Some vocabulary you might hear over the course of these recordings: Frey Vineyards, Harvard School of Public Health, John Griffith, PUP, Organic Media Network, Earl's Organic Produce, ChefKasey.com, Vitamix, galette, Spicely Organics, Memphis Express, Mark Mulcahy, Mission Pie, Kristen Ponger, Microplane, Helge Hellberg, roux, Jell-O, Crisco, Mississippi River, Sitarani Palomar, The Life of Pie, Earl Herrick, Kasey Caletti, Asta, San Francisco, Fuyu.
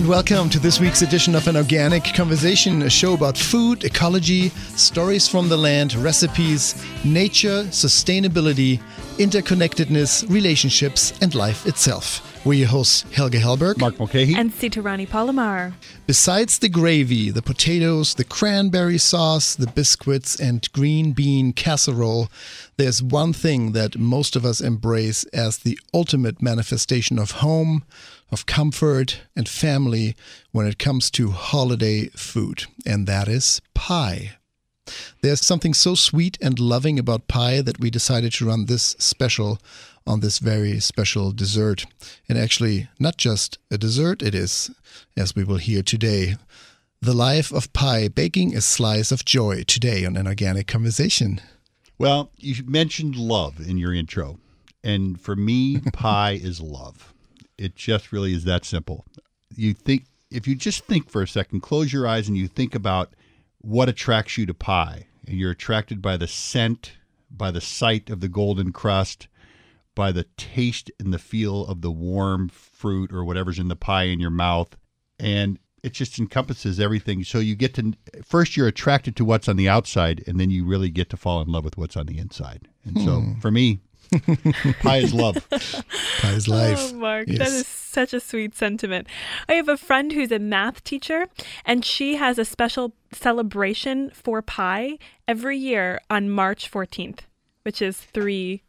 And welcome to this week's edition of An Organic Conversation, a show about food, ecology, stories from the land, recipes, nature, sustainability, interconnectedness, relationships, and life itself. We're your hosts, Helge Hellberg, Mark Mulcahy, and Sitarani Palomar. Besides the gravy, the potatoes, the cranberry sauce, the biscuits, and green bean casserole, there's one thing that most of us embrace as the ultimate manifestation of home, of comfort, and family when it comes to holiday food, and that is pie. There's something so sweet and loving about pie that we decided to run this special on this very special dessert. And actually, not just a dessert, it is, as we will hear today, the life of pie, baking a slice of joy, today on An Organic Conversation. Well, you mentioned love in your intro, and for me, pie is love. It just really is that simple. You think, if you just think for a second, close your eyes and you think about what attracts you to pie. And you're attracted by the scent, by the sight of the golden crust, by the taste and the feel of the warm fruit or whatever's in the pie in your mouth. And it just encompasses everything. So you get to, first you're attracted to what's on the outside, and then you really get to fall in love with what's on the inside. And so for me, pie is love. Pie is life. Oh, Mark, yes. That is such a sweet sentiment. I have a friend who's a math teacher, and she has a special celebration for pie every year on March 14th, which is 3.14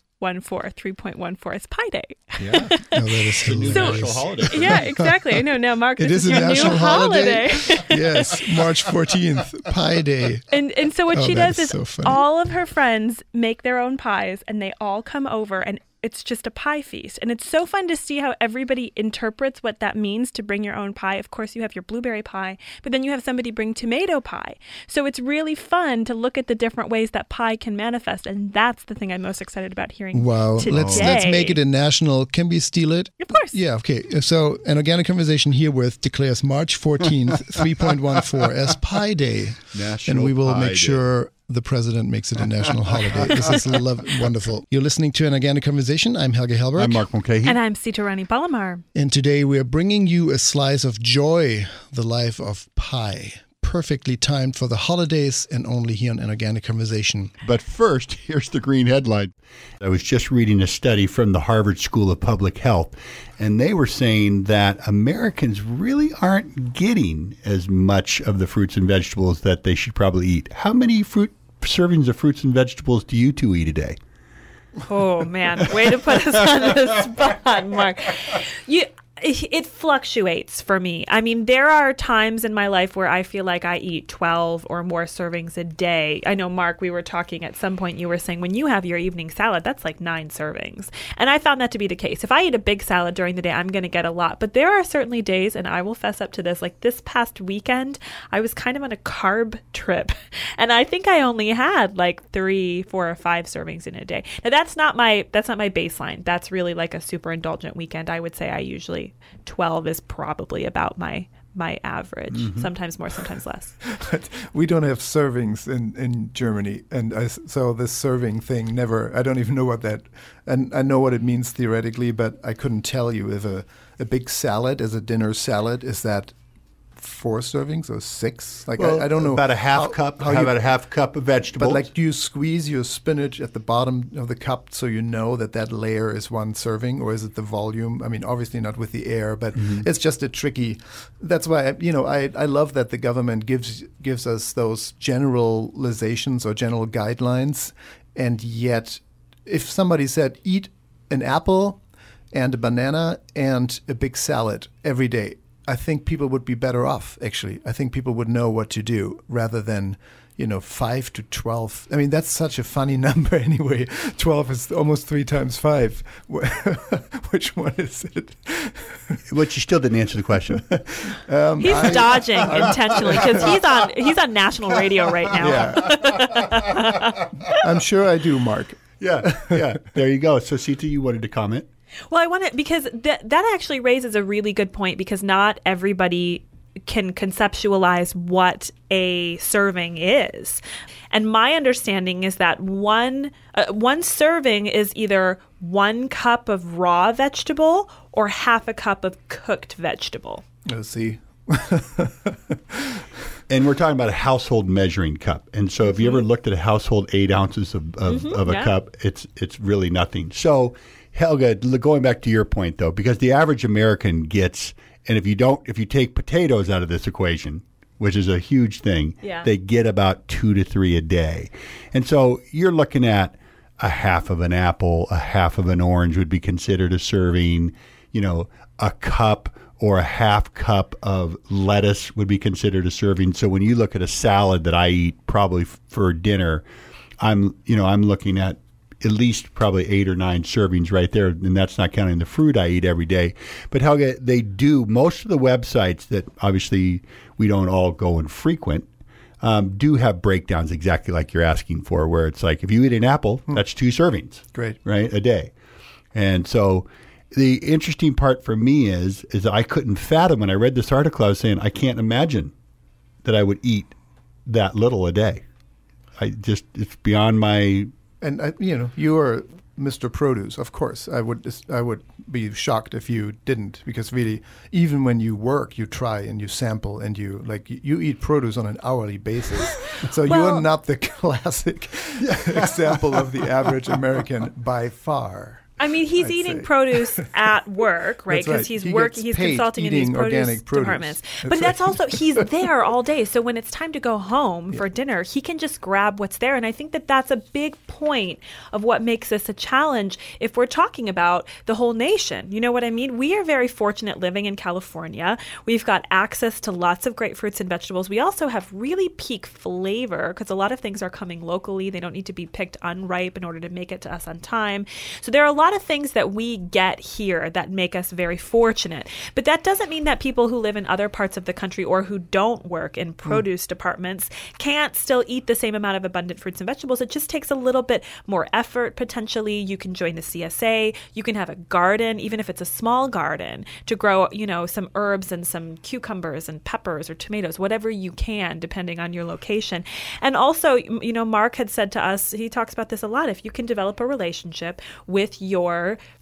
is Pie Day. Yeah, no, that is a new national holiday. Yeah, exactly. I know now, Mark. This is your national new holiday. Yes, March 14th, Pie Day. And so what she does is so all of her friends make their own pies, and they all come over, and it's just a pie feast. And it's so fun to see how everybody interprets what that means to bring your own pie. Of course, you have your blueberry pie, but then you have somebody bring tomato pie. So it's really fun to look at the different ways that pie can manifest. And that's the thing I'm most excited about hearing today. Let's make it a national. Can we steal it? Of course. Yeah, okay. So An Organic Conversation herewith declares March 14th, 3.14 as Pie Day. National and we will make sure the president makes it a national holiday. This is wonderful. You're listening to An Organic Conversation. I'm Helge Hellberg. I'm Mark Mulcahy. And I'm Sitarani Palomar. And today we are bringing you a slice of joy, the life of pie. Perfectly timed for the holidays and only here on An Organic Conversation. But first, here's the green headline. I was just reading a study from the Harvard School of Public Health, and they were saying that Americans really aren't getting as much of the fruits and vegetables that they should probably eat. How many servings of fruits and vegetables do you two eat a day? Oh, man. Way to put us on the spot, Mark. It fluctuates for me. I mean, there are times in my life where I feel like I eat 12 or more servings a day. I know, Mark, we were talking at some point, you were saying when you have your evening salad, that's like 9 servings. And I found that to be the case. If I eat a big salad during the day, I'm going to get a lot. But there are certainly days, and I will fess up to this, like this past weekend, I was kind of on a carb trip. And I think I only had like 3, 4, or 5 servings in a day. Now, that's not my baseline. That's really like a super indulgent weekend. I would say I usually 12 is probably about my average, sometimes more, sometimes less. We don't have servings in Germany, and so this serving thing never, I don't even know what that, and I know what it means theoretically, but I couldn't tell you if a big salad is a dinner salad, is that 4 servings or 6? Like, well, I don't know. About a half cup of vegetables. But like, do you squeeze your spinach at the bottom of the cup so you know that layer is 1 serving, or is it the volume? I mean, obviously not with the air, but it's just a tricky. That's why, I love that the government gives us those generalizations or general guidelines. And yet, if somebody said, eat an apple and a banana and a big salad every day, I think people would be better off, actually. I think people would know what to do rather than, 5 to 12. I mean, that's such a funny number anyway. 12 is almost 3 times 5. Which one is it? Which you still didn't answer the question. He's dodging intentionally because he's on national radio right now. Yeah. I'm sure I do, Mark. Yeah. There you go. So, Sita, you wanted to comment? Well, I want to, because that actually raises a really good point, because not everybody can conceptualize what a serving is. And my understanding is that one serving is either 1 cup of raw vegetable or half a cup of cooked vegetable. Let's see. And we're talking about a household measuring cup. And so have you ever looked at a household 8 ounces of a cup? It's really nothing. So, Helge, going back to your point, though, because the average American gets, and if you take potatoes out of this equation, which is a huge thing, they get about 2 to 3 a day. And so you're looking at a half of an apple, a half of an orange would be considered a serving, a cup or a half cup of lettuce would be considered a serving. So when you look at a salad that I eat probably for dinner, I'm looking at least probably 8 or 9 servings right there, and that's not counting the fruit I eat every day. But Helge, they do, most of the websites that obviously we don't all go and frequent, do have breakdowns exactly like you're asking for, where it's like, if you eat an apple, that's 2 servings. Great. Right? A day. And so the interesting part for me is that I couldn't fathom, when I read this article, I was saying, I can't imagine that I would eat that little a day. It's beyond my... And, you are Mr. Produce, of course. I would be shocked if you didn't, because really, even when you work, you try and you sample and you eat produce on an hourly basis. So well, you're not the classic example of the average American by far. I mean, he's eating produce at work, right? Because he's consulting in these produce departments. But that's also, he's there all day. So when it's time to go home for dinner, he can just grab what's there. And I think that that's a big point of what makes this a challenge if we're talking about the whole nation. You know what I mean? We are very fortunate living in California. We've got access to lots of great fruits and vegetables. We also have really peak flavor because a lot of things are coming locally. They don't need to be picked unripe in order to make it to us on time. So there are a lot of things that we get here that make us very fortunate. But that doesn't mean that people who live in other parts of the country or who don't work in produce departments can't still eat the same amount of abundant fruits and vegetables. It just takes a little bit more effort, potentially. You can join the CSA. You can have a garden, even if it's a small garden, to grow, some herbs and some cucumbers and peppers or tomatoes, whatever you can, depending on your location. And also, Mark had said to us, he talks about this a lot, if you can develop a relationship with your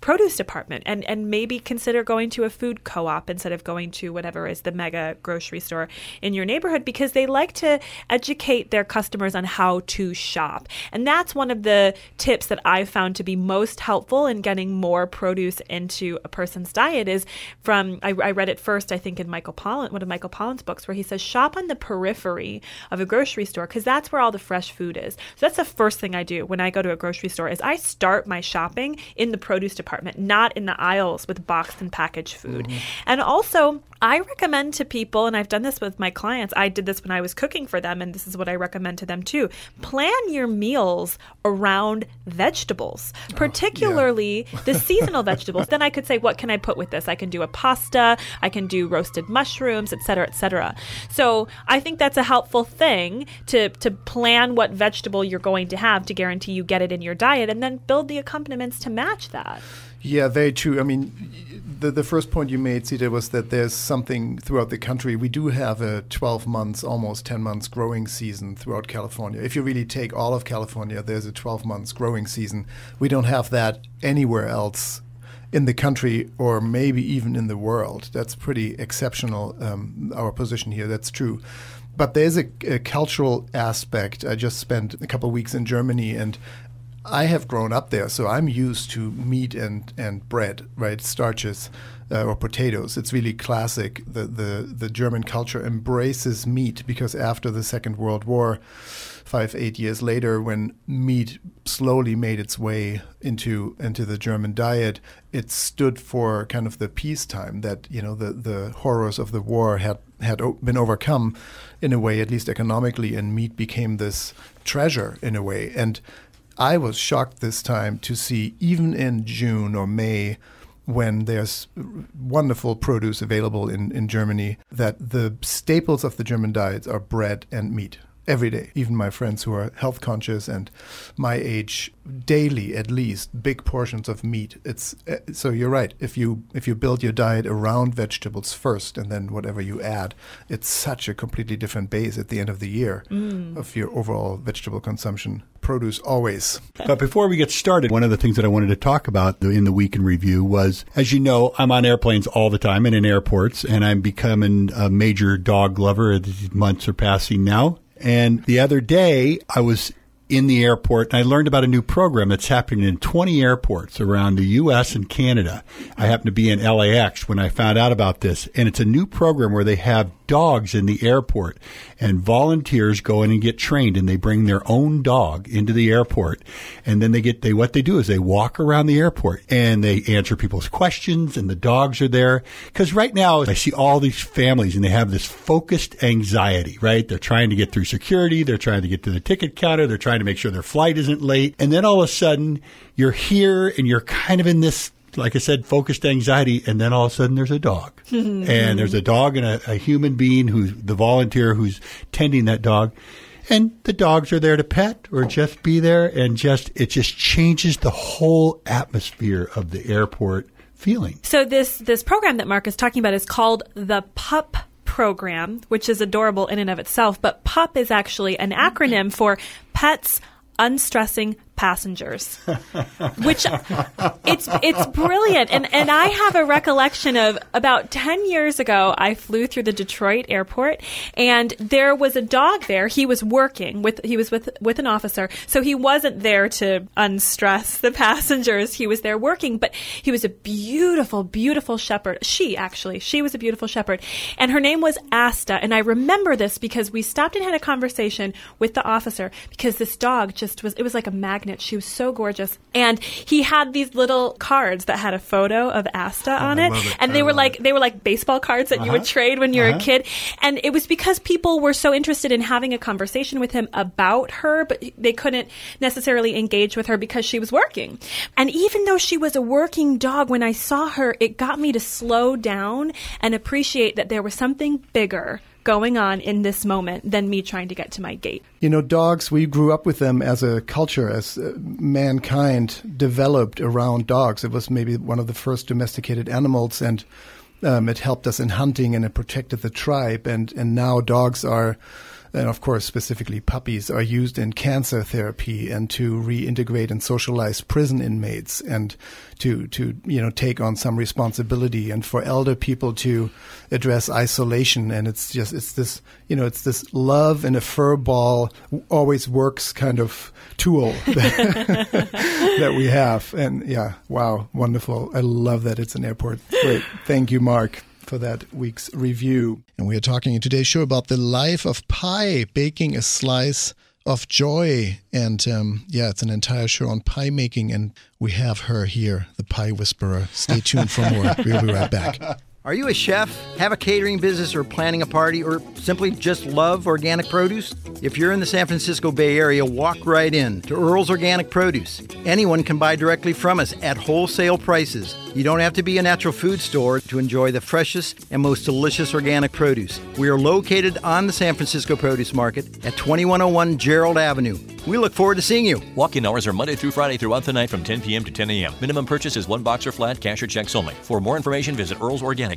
produce department and maybe consider going to a food co-op instead of going to whatever is the mega grocery store in your neighborhood, because they like to educate their customers on how to shop. And that's one of the tips that I found to be most helpful in getting more produce into a person's diet is from, I read it first, I think, in one of Michael Pollan's books, where he says, shop on the periphery of a grocery store because that's where all the fresh food is. So that's the first thing I do when I go to a grocery store is I start my shopping in the produce department, not in the aisles with boxed and packaged food. Mm-hmm. And also, I recommend to people, and I've done this with my clients, I did this when I was cooking for them, and this is what I recommend to them too, plan your meals around vegetables, particularly the seasonal vegetables. Then I could say, what can I put with this? I can do a pasta, I can do roasted mushrooms, et cetera, et cetera. So I think that's a helpful thing to plan what vegetable you're going to have to guarantee you get it in your diet, and then build the accompaniments to match that. Yeah, very true. I mean, the first point you made, Sita, was that there's something throughout the country. We do have a 12 months, almost 10 months growing season throughout California. If you really take all of California, there's a 12 months growing season. We don't have that anywhere else in the country or maybe even in the world. That's pretty exceptional, our position here. That's true. But there's a cultural aspect. I just spent a couple of weeks in Germany, and I have grown up there, so I'm used to meat and bread, right? Starches or potatoes. It's really classic. The German culture embraces meat because after the Second World War, 5-8 years later, when meat slowly made its way into the German diet, it stood for kind of the peacetime that, the horrors of the war had been overcome in a way, at least economically, and meat became this treasure in a way. And I was shocked this time to see, even in June or May, when there's wonderful produce available in Germany, that the staples of the German diets are bread and meat every day. Even my friends who are health conscious and my age, daily at least, big portions of meat. It's so you're right. If you build your diet around vegetables first and then whatever you add, it's such a completely different base at the end of the year of your overall vegetable consumption. produce always. But before we get started, one of the things that I wanted to talk about in the Week in Review was, as you know, I'm on airplanes all the time and in airports, and I'm becoming a major dog lover. These months are passing now. And the other day, I was in the airport, and I learned about a new program that's happening in 20 airports around the U.S. and Canada. I happened to be in LAX when I found out about this, and it's a new program where they have dogs in the airport, and volunteers go in and get trained, and they bring their own dog into the airport, and then what they do is they walk around the airport, and they answer people's questions, and the dogs are there. Because right now, I see all these families, and they have this focused anxiety, right? They're trying to get through security, they're trying to get to the ticket counter, they're trying to make sure their flight isn't late. And then all of a sudden, you're here and you're kind of in this, like I said, focused anxiety. And then all of a sudden, there's a dog. And there's a dog and a human being who's the volunteer who's tending that dog. And the dogs are there to pet or just be there. And it just changes the whole atmosphere of the airport feeling. So this program that Mark is talking about is called the PUP program, which is adorable in and of itself, but PUP is actually an acronym for Pets Unstressing Passengers, which it's brilliant. And I have a recollection of about 10 years ago, I flew through the Detroit airport and there was a dog there. He was working with an officer. So he wasn't there to unstress the passengers. He was there working, but he was a beautiful, beautiful shepherd. She was a beautiful shepherd, and her name was Asta. And I remember this because we stopped and had a conversation with the officer because this dog it was like a magnet. She was so gorgeous. And he had these little cards that had a photo of Asta on it. And they were like baseball cards that you would trade when you were a kid. And it was because people were so interested in having a conversation with him about her, but they couldn't necessarily engage with her because she was working. And even though she was a working dog, when I saw her, it got me to slow down and appreciate that there was something bigger going on in this moment than me trying to get to my gate. You know, dogs, we grew up with them as a culture, as mankind developed around dogs. It was maybe one of the first domesticated animals, and it helped us in hunting, and it protected the tribe. And now dogs are, and of course, specifically puppies, are used in cancer therapy and to reintegrate and socialize prison inmates and to take on some responsibility, and for elder people to address isolation. And it's this love in a fur ball always works kind of tool that we have. And yeah, wow, wonderful. I love that it's an airport. Great. Thank you, Mark, for that week's review. And we are talking in today's show about the life of pie, baking a slice of joy. And it's an entire show on pie making. And we have her here, the pie whisperer. Stay tuned for more. We'll be right back. Are you a chef, have a catering business, or planning a party, or simply just love organic produce? If you're in the San Francisco Bay Area, walk right in to Earl's Organic Produce. Anyone can buy directly from us at wholesale prices. You don't have to be a natural food store to enjoy the freshest and most delicious organic produce. We are located on the San Francisco Produce Market at 2101 Gerald Avenue. We look forward to seeing you. Walk-in hours are Monday through Friday throughout the night from 10 p.m. to 10 a.m. Minimum purchase is one box or flat, cash or checks only. For more information, visit earlsorganic.com.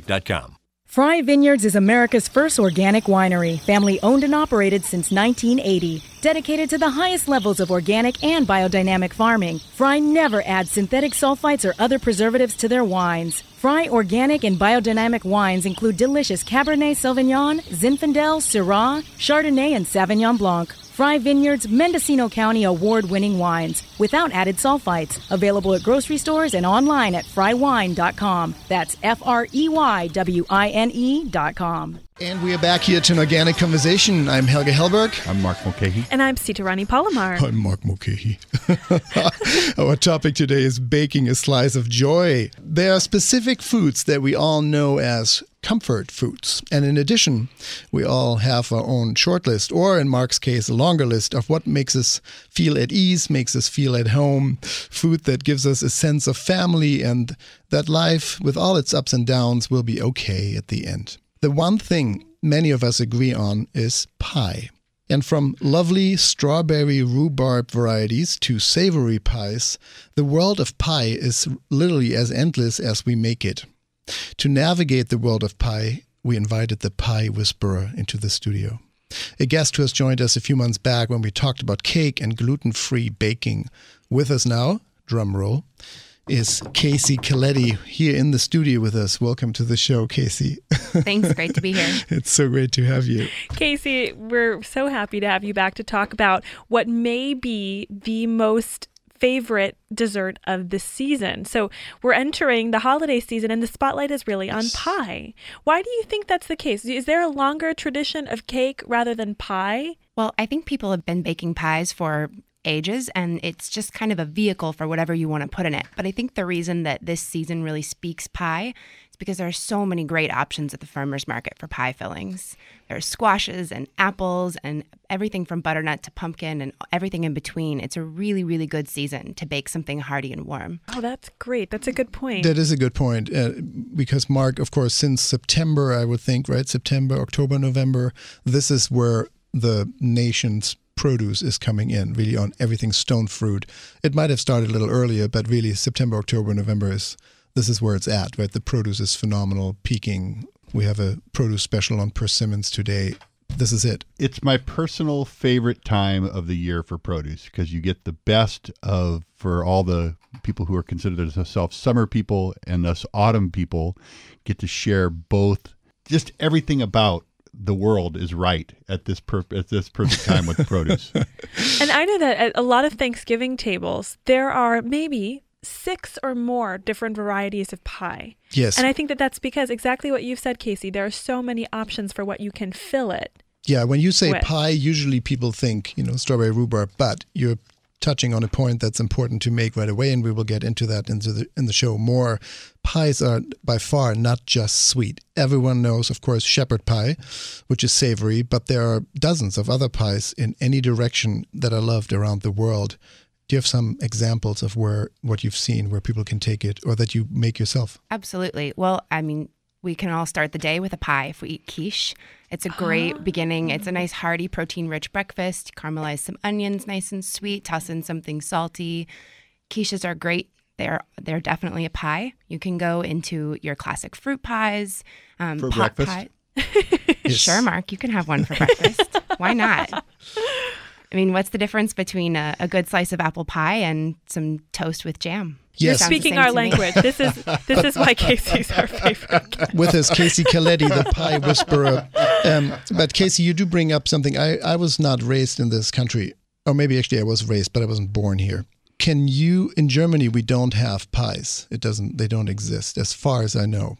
Frey Vineyards is America's first organic winery, family owned and operated since 1980. Dedicated to the highest levels of organic and biodynamic farming, Frey never adds synthetic sulfites or other preservatives to their wines. Frey organic and biodynamic wines include delicious Cabernet Sauvignon, Zinfandel, Syrah, Chardonnay, and Sauvignon Blanc. Frey Vineyards, Mendocino County award-winning wines without added sulfites. Available at grocery stores and online at freywine.com. That's FREYWINE.com. And we are back here to an organic conversation. I'm Helge Hellberg. I'm Mark Mulcahy. And I'm Sitarani Palomar. I'm Mark Mulcahy. Our topic today is baking a slice of joy. There are specific foods that we all know as comfort foods. And in addition, we all have our own short list, or in Mark's case, a longer list of what makes us feel at ease, makes us feel at home, food that gives us a sense of family and that life with all its ups and downs will be okay at the end. The one thing many of us agree on is pie. And from lovely strawberry rhubarb varieties to savory pies, the world of pie is literally as endless as we make it. To navigate the world of pie, we invited the pie whisperer into the studio. a guest who has joined us a few months back when we talked about cake and gluten-free baking. With us now, drum roll, is Kasey Caletti here in the studio with us. Welcome to the show, Kasey. Thanks. Great to be here. It's so great to have you. Kasey, we're so happy to have you back to talk about what may be the most favorite dessert of the season. So we're entering the holiday season and the spotlight is really on pie. Why do you think that's the case? Is there a longer tradition of cake rather than pie? Well, I think people have been baking pies for ages, and it's just kind of a vehicle for whatever you want to put in it. But I think the reason that this season really speaks pie is because there are so many great options at the farmer's market for pie fillings. There are squashes and apples and everything from butternut to pumpkin and everything in between. It's a really, really good season to bake something hearty and warm. Oh, that's great. That's a good point. That is a good point because, Mark, of course, since September, I would think, right? September, October, November, this is where the nation's produce is coming in, really, on everything stone fruit. It might have started a little earlier, but really September, October, November is where it's at, right? The produce is phenomenal, peaking. We have a produce special on persimmons today. This is it. It's my personal favorite time of the year for produce because you get the best of, for all the people who are considered themselves summer people and us autumn people, get to share both, just everything about the world is right at this perfect time with produce. And I know that at a lot of Thanksgiving tables, there are maybe 6 or more different varieties of pie. Yes. And I think that that's because exactly what you've said, Kasey, there are so many options for what you can fill it. Yeah, when you say pie, usually people think, strawberry rhubarb, but you're touching on a point that's important to make right away, and we will get into that in the show more. Pies are by far not just sweet. Everyone knows, of course, shepherd pie, which is savory, but there are dozens of other pies in any direction that are loved around the world. Do you have some examples of what you've seen where people can take it or that you make yourself? Absolutely. Well, I mean, we can all start the day with a pie if we eat quiche. It's a great beginning. It's a nice, hearty, protein-rich breakfast. Caramelize some onions, nice and sweet. Toss in something salty. Quiches are great. They're definitely a pie. You can go into your classic fruit pies. For pot breakfast? Pie. Yes. Sure, Mark. You can have one for breakfast. Why not? I mean, what's the difference between a good slice of apple pie and some toast with jam? Yes. You're speaking our language. This is why Kasey's our favorite. With us, Kasey Caletti, the pie whisperer. But Kasey, you do bring up something. I was not raised in this country, or maybe actually I was raised, but I wasn't born here. In Germany, we don't have pies. They don't exist as far as I know.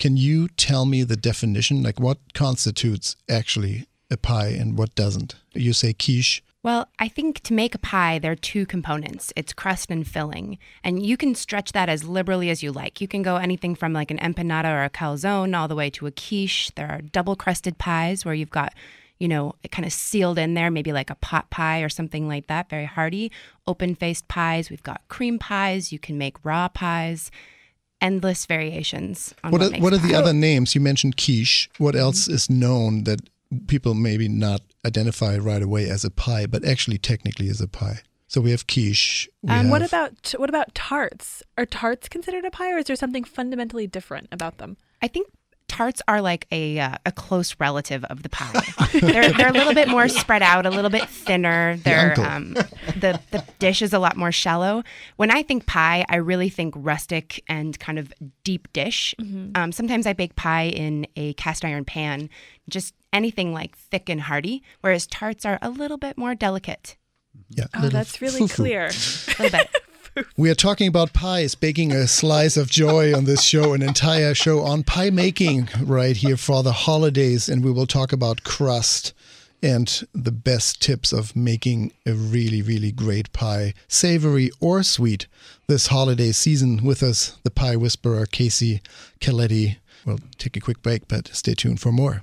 Can you tell me the definition? Like what constitutes actually a pie and what doesn't? You say quiche. Well, I think to make a pie, there are two components. It's crust and filling. And you can stretch that as liberally as you like. You can go anything from like an empanada or a calzone all the way to a quiche. There are double crusted pies where you've got, it kind of sealed in there, maybe like a pot pie or something like that, very hearty. Open-faced pies. We've got cream pies. You can make raw pies. Endless variations. What are the other names? You mentioned quiche. What else is known that people maybe not identify right away as a pie, but actually technically is a pie? So we have quiche. What about tarts? Are tarts considered a pie, or is there something fundamentally different about them? I think tarts are like a close relative of the pie. They're a little bit more spread out, a little bit thinner. The dish is a lot more shallow. When I think pie, I really think rustic and kind of deep dish. Mm-hmm. Sometimes I bake pie in a cast iron pan, just anything like thick and hearty, whereas tarts are a little bit more delicate. Yeah, oh, that's really clear. A little bit. We are talking about pies, baking a slice of joy on this show, an entire show on pie making right here for the holidays. And we will talk about crust and the best tips of making a really, really great pie, savory or sweet, this holiday season. With us, the pie whisperer, Kasey Caletti. We'll take a quick break, but stay tuned for more.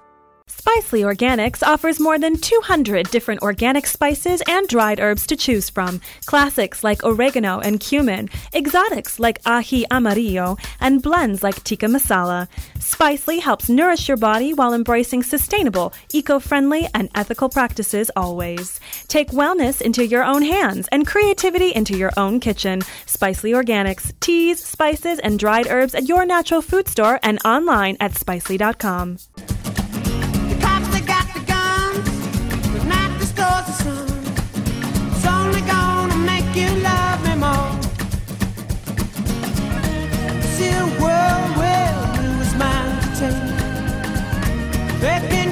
Spicely Organics offers more than 200 different organic spices and dried herbs to choose from, classics like oregano and cumin, exotics like ají amarillo, and blends like tikka masala. Spicely helps nourish your body while embracing sustainable, eco-friendly, and ethical practices always. Take wellness into your own hands and creativity into your own kitchen. Spicely Organics, teas, spices, and dried herbs at your natural food store and online at spicely.com.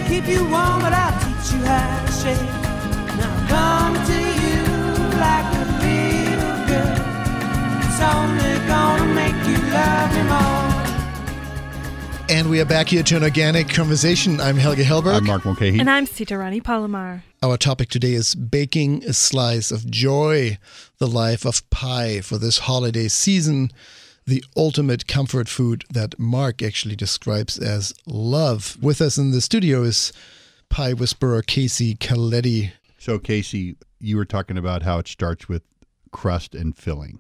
Keep you warm, but I'll teach you how to shake. Now come to you like a little girl. It's only gonna make you love me more. And we are back here to an organic conversation. I'm Helge Hellberg. I'm Mark Mulcahy. And I'm Sitarani Palomar. Our topic today is baking a slice of joy, the life of pie for this holiday season. The ultimate comfort food that Mark actually describes as love. With us in the studio is pie whisperer Kasey Caletti. So Kasey, you were talking about how it starts with crust and filling.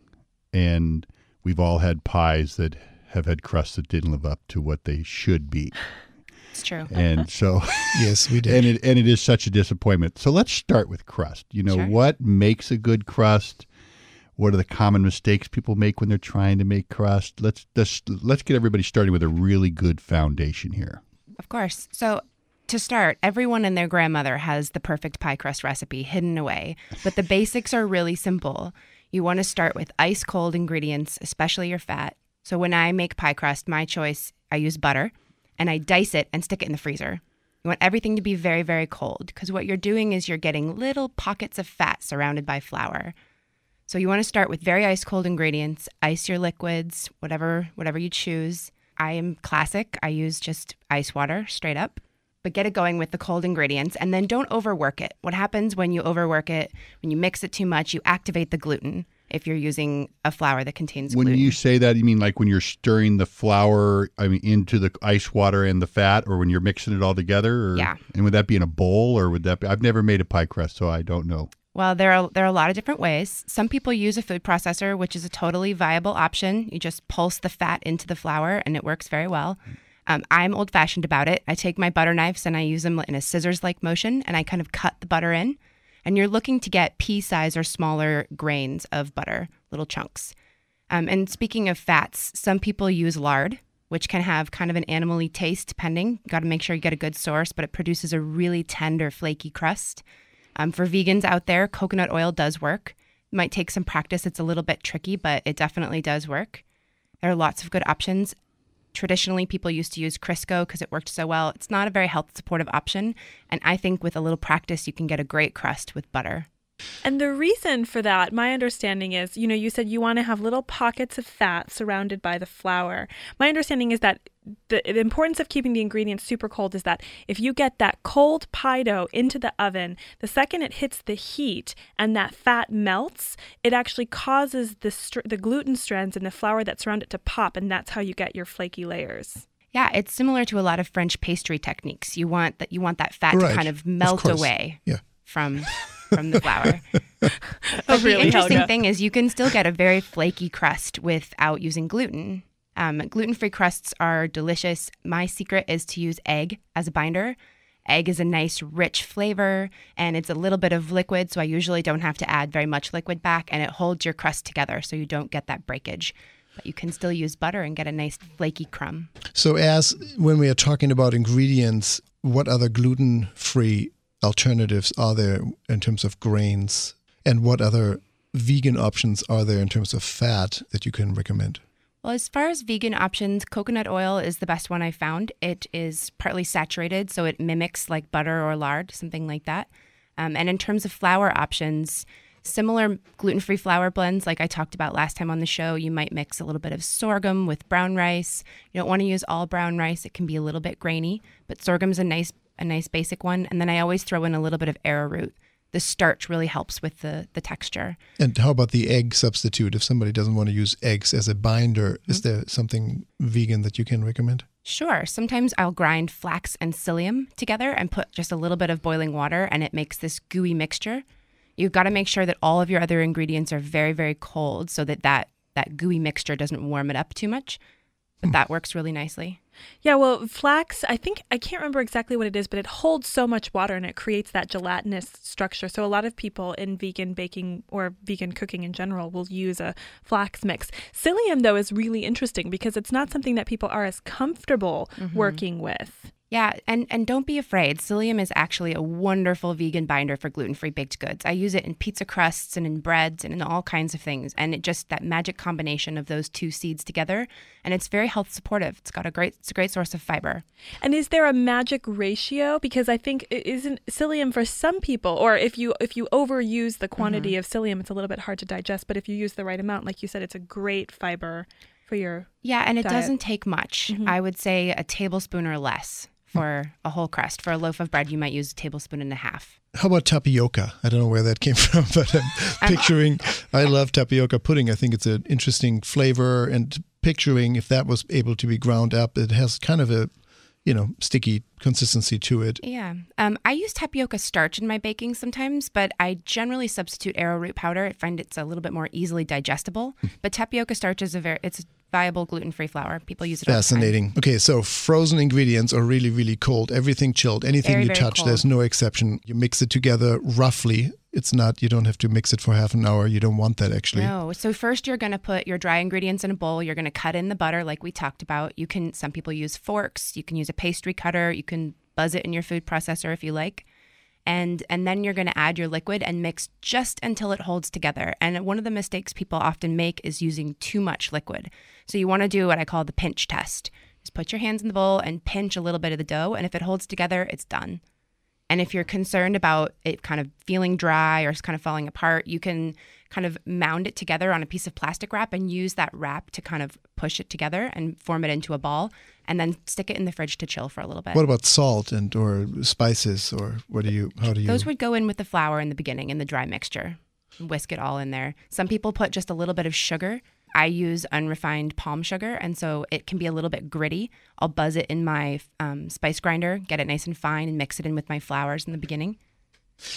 And we've all had pies that have had crusts that didn't live up to what they should be. It's true. And so yes, we did. And it is such a disappointment. So let's start with crust. You know, sure. What makes a good crust? What are the common mistakes people make when they're trying to make crust? Let's get everybody started with a really good foundation here. Of course. So to start, everyone and their grandmother has the perfect pie crust recipe hidden away, but the basics are really simple. You want to start with ice cold ingredients, especially your fat. So when I make pie crust, my choice, I use butter, and I dice it and stick it in the freezer. You want everything to be very, very cold, because what you're doing is you're getting little pockets of fat surrounded by flour. So you want to start with very ice-cold ingredients, ice your liquids, whatever you choose. I am classic. I use just ice water straight up, but get it going with the cold ingredients and then don't overwork it. What happens when you overwork it, when you mix it too much, you activate the gluten if you're using a flour that contains gluten. When you say that, you mean like when you're stirring the flour into the ice water and the fat, or when you're mixing it all together? Or, yeah. And would that be in a bowl or would that be, I've never made a pie crust, so I don't know. Well, there are a lot of different ways. Some people use a food processor, which is a totally viable option. You just pulse the fat into the flour, and it works very well. I'm old-fashioned about it. I take my butter knives, and I use them in a scissors-like motion, and I kind of cut the butter in. And you're looking to get pea size or smaller grains of butter, little chunks. And speaking of fats, some people use lard, which can have kind of an animal-y taste, depending. Got to make sure you get a good source, but it produces a really tender, flaky crust. For vegans out there, coconut oil does work. It might take some practice. It's a little bit tricky, but it definitely does work. There are lots of good options. Traditionally, people used to use Crisco because it worked so well. It's not a very health supportive option. And I think with a little practice, you can get a great crust with butter. And the reason for that, my understanding is, you know, you said you want to have little pockets of fat surrounded by the flour. My understanding is that the importance of keeping the ingredients super cold is that if you get that cold pie dough into the oven, the second it hits the heat and that fat melts, it actually causes the gluten strands in the flour that surround it to pop, and that's how you get your flaky layers. Yeah, it's similar to a lot of French pastry techniques. You want that fat right. to kind of melt of away yeah. from the flour. But really, the interesting thing is you can still get a very flaky crust without using gluten. Gluten-free crusts are delicious. My secret is to use egg as a binder. Egg is a nice, rich flavor, and it's a little bit of liquid, so I usually don't have to add very much liquid back, and it holds your crust together so you don't get that breakage. But you can still use butter and get a nice flaky crumb. So as when we are talking about ingredients, what other gluten-free alternatives are there in terms of grains, and what other vegan options are there in terms of fat that you can recommend? Well, as far as vegan options, coconut oil is the best one I found. It is partly saturated, so it mimics like butter or lard, something like that. And in terms of flour options, similar gluten-free flour blends like I talked about last time on the show, you might mix a little bit of sorghum with brown rice. You don't want to use all brown rice. It can be a little bit grainy, but sorghum's a nice basic one. And then I always throw in a little bit of arrowroot. the starch really helps with the texture. And how about the egg substitute? If somebody doesn't want to use eggs as a binder, is there something vegan that you can recommend? Sure. Sometimes I'll grind flax and psyllium together and put just a little bit of boiling water, and it makes this gooey mixture. You've got to make sure that all of your other ingredients are very, very cold so that that gooey mixture doesn't warm it up too much. But that works really nicely. Yeah, well, flax, I can't remember exactly what it is, but it holds so much water and it creates that gelatinous structure. So a lot of people in vegan baking or vegan cooking in general will use a flax mix. Psyllium, though, is really interesting because it's not something that people are as comfortable working with. Yeah, and don't be afraid. Psyllium is actually a wonderful vegan binder for gluten-free baked goods. I use it in pizza crusts and in breads and in all kinds of things. And it just, that magic combination of those two seeds together. And it's very health supportive. It's got it's a great source of fiber. And is there a magic ratio? Because I think isn't psyllium for some people, or if you overuse the quantity of psyllium, it's a little bit hard to digest. But if you use the right amount, like you said, it's a great fiber for your and it doesn't take much. I would say a tablespoon or less. For a whole crust. For a loaf of bread, you might use a tablespoon and a half. How about tapioca? I don't know where that came from, but I'm picturing, I love tapioca pudding. I think it's an interesting flavor, and picturing if that was able to be ground up, it has kind of a, sticky consistency to it. Yeah. I use tapioca starch in my baking sometimes, but I generally substitute arrowroot powder. I find it's a little bit more easily digestible, but tapioca starch is it's viable gluten-free flour. People use it all the time. Fascinating. Okay, so frozen ingredients are really, really cold. Everything chilled. Anything very, you touch, cold. There's no exception. You mix it together roughly. It's not, you don't have to mix it for half an hour. You don't want that, actually. No. So first you're going to put your dry ingredients in a bowl. You're going to cut in the butter like we talked about. Some people use forks. You can use a pastry cutter. You can buzz it in your food processor if you like. And then you're going to add your liquid and mix just until it holds together. And one of the mistakes people often make is using too much liquid. So you want to do what I call the pinch test. Just put your hands in the bowl and pinch a little bit of the dough. And if it holds together, it's done. And if you're concerned about it kind of feeling dry or it's kind of falling apart, you can kind of mound it together on a piece of plastic wrap and use that wrap to kind of push it together and form it into a ball, and then stick it in the fridge to chill for a little bit. What about salt or spices, or how do you? Those would go in with the flour in the beginning in the dry mixture. Whisk it all in there. Some people put just a little bit of sugar. I use unrefined palm sugar, and so it can be a little bit gritty. I'll buzz it in my spice grinder, get it nice and fine, and mix it in with my flours in the beginning.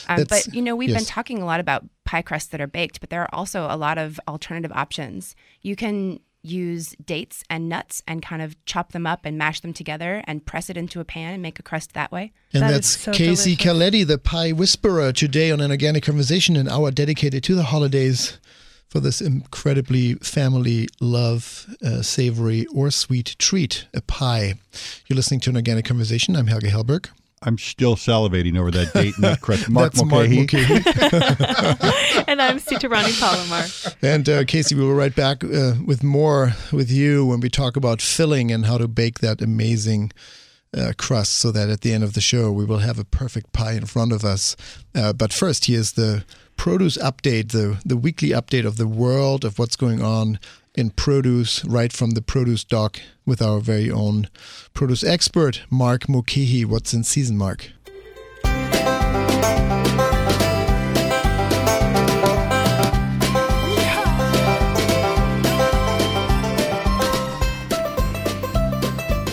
But, we've been talking a lot about pie crusts that are baked, but there are also a lot of alternative options. You can use dates and nuts and kind of chop them up and mash them together and press it into a pan and make a crust that way. And that's so Kasey Caletti, the Pie Whisperer, today on An Organic Conversation, an hour dedicated to the holidays. For this incredibly family love, savory or sweet treat, a pie. You're listening to An Organic Conversation. I'm Helge Hellberg. I'm still salivating over that date nut crust. Mark Mulcahy. And I'm Sitarani Palomar. And Kasey, we'll be right back with more with you when we talk about filling and how to bake that amazing crust so that at the end of the show we will have a perfect pie in front of us. But first, here's the produce update, the weekly update of the world of what's going on in produce, right from the produce dock with our very own produce expert, Mark Mulcahy. What's in season, Mark?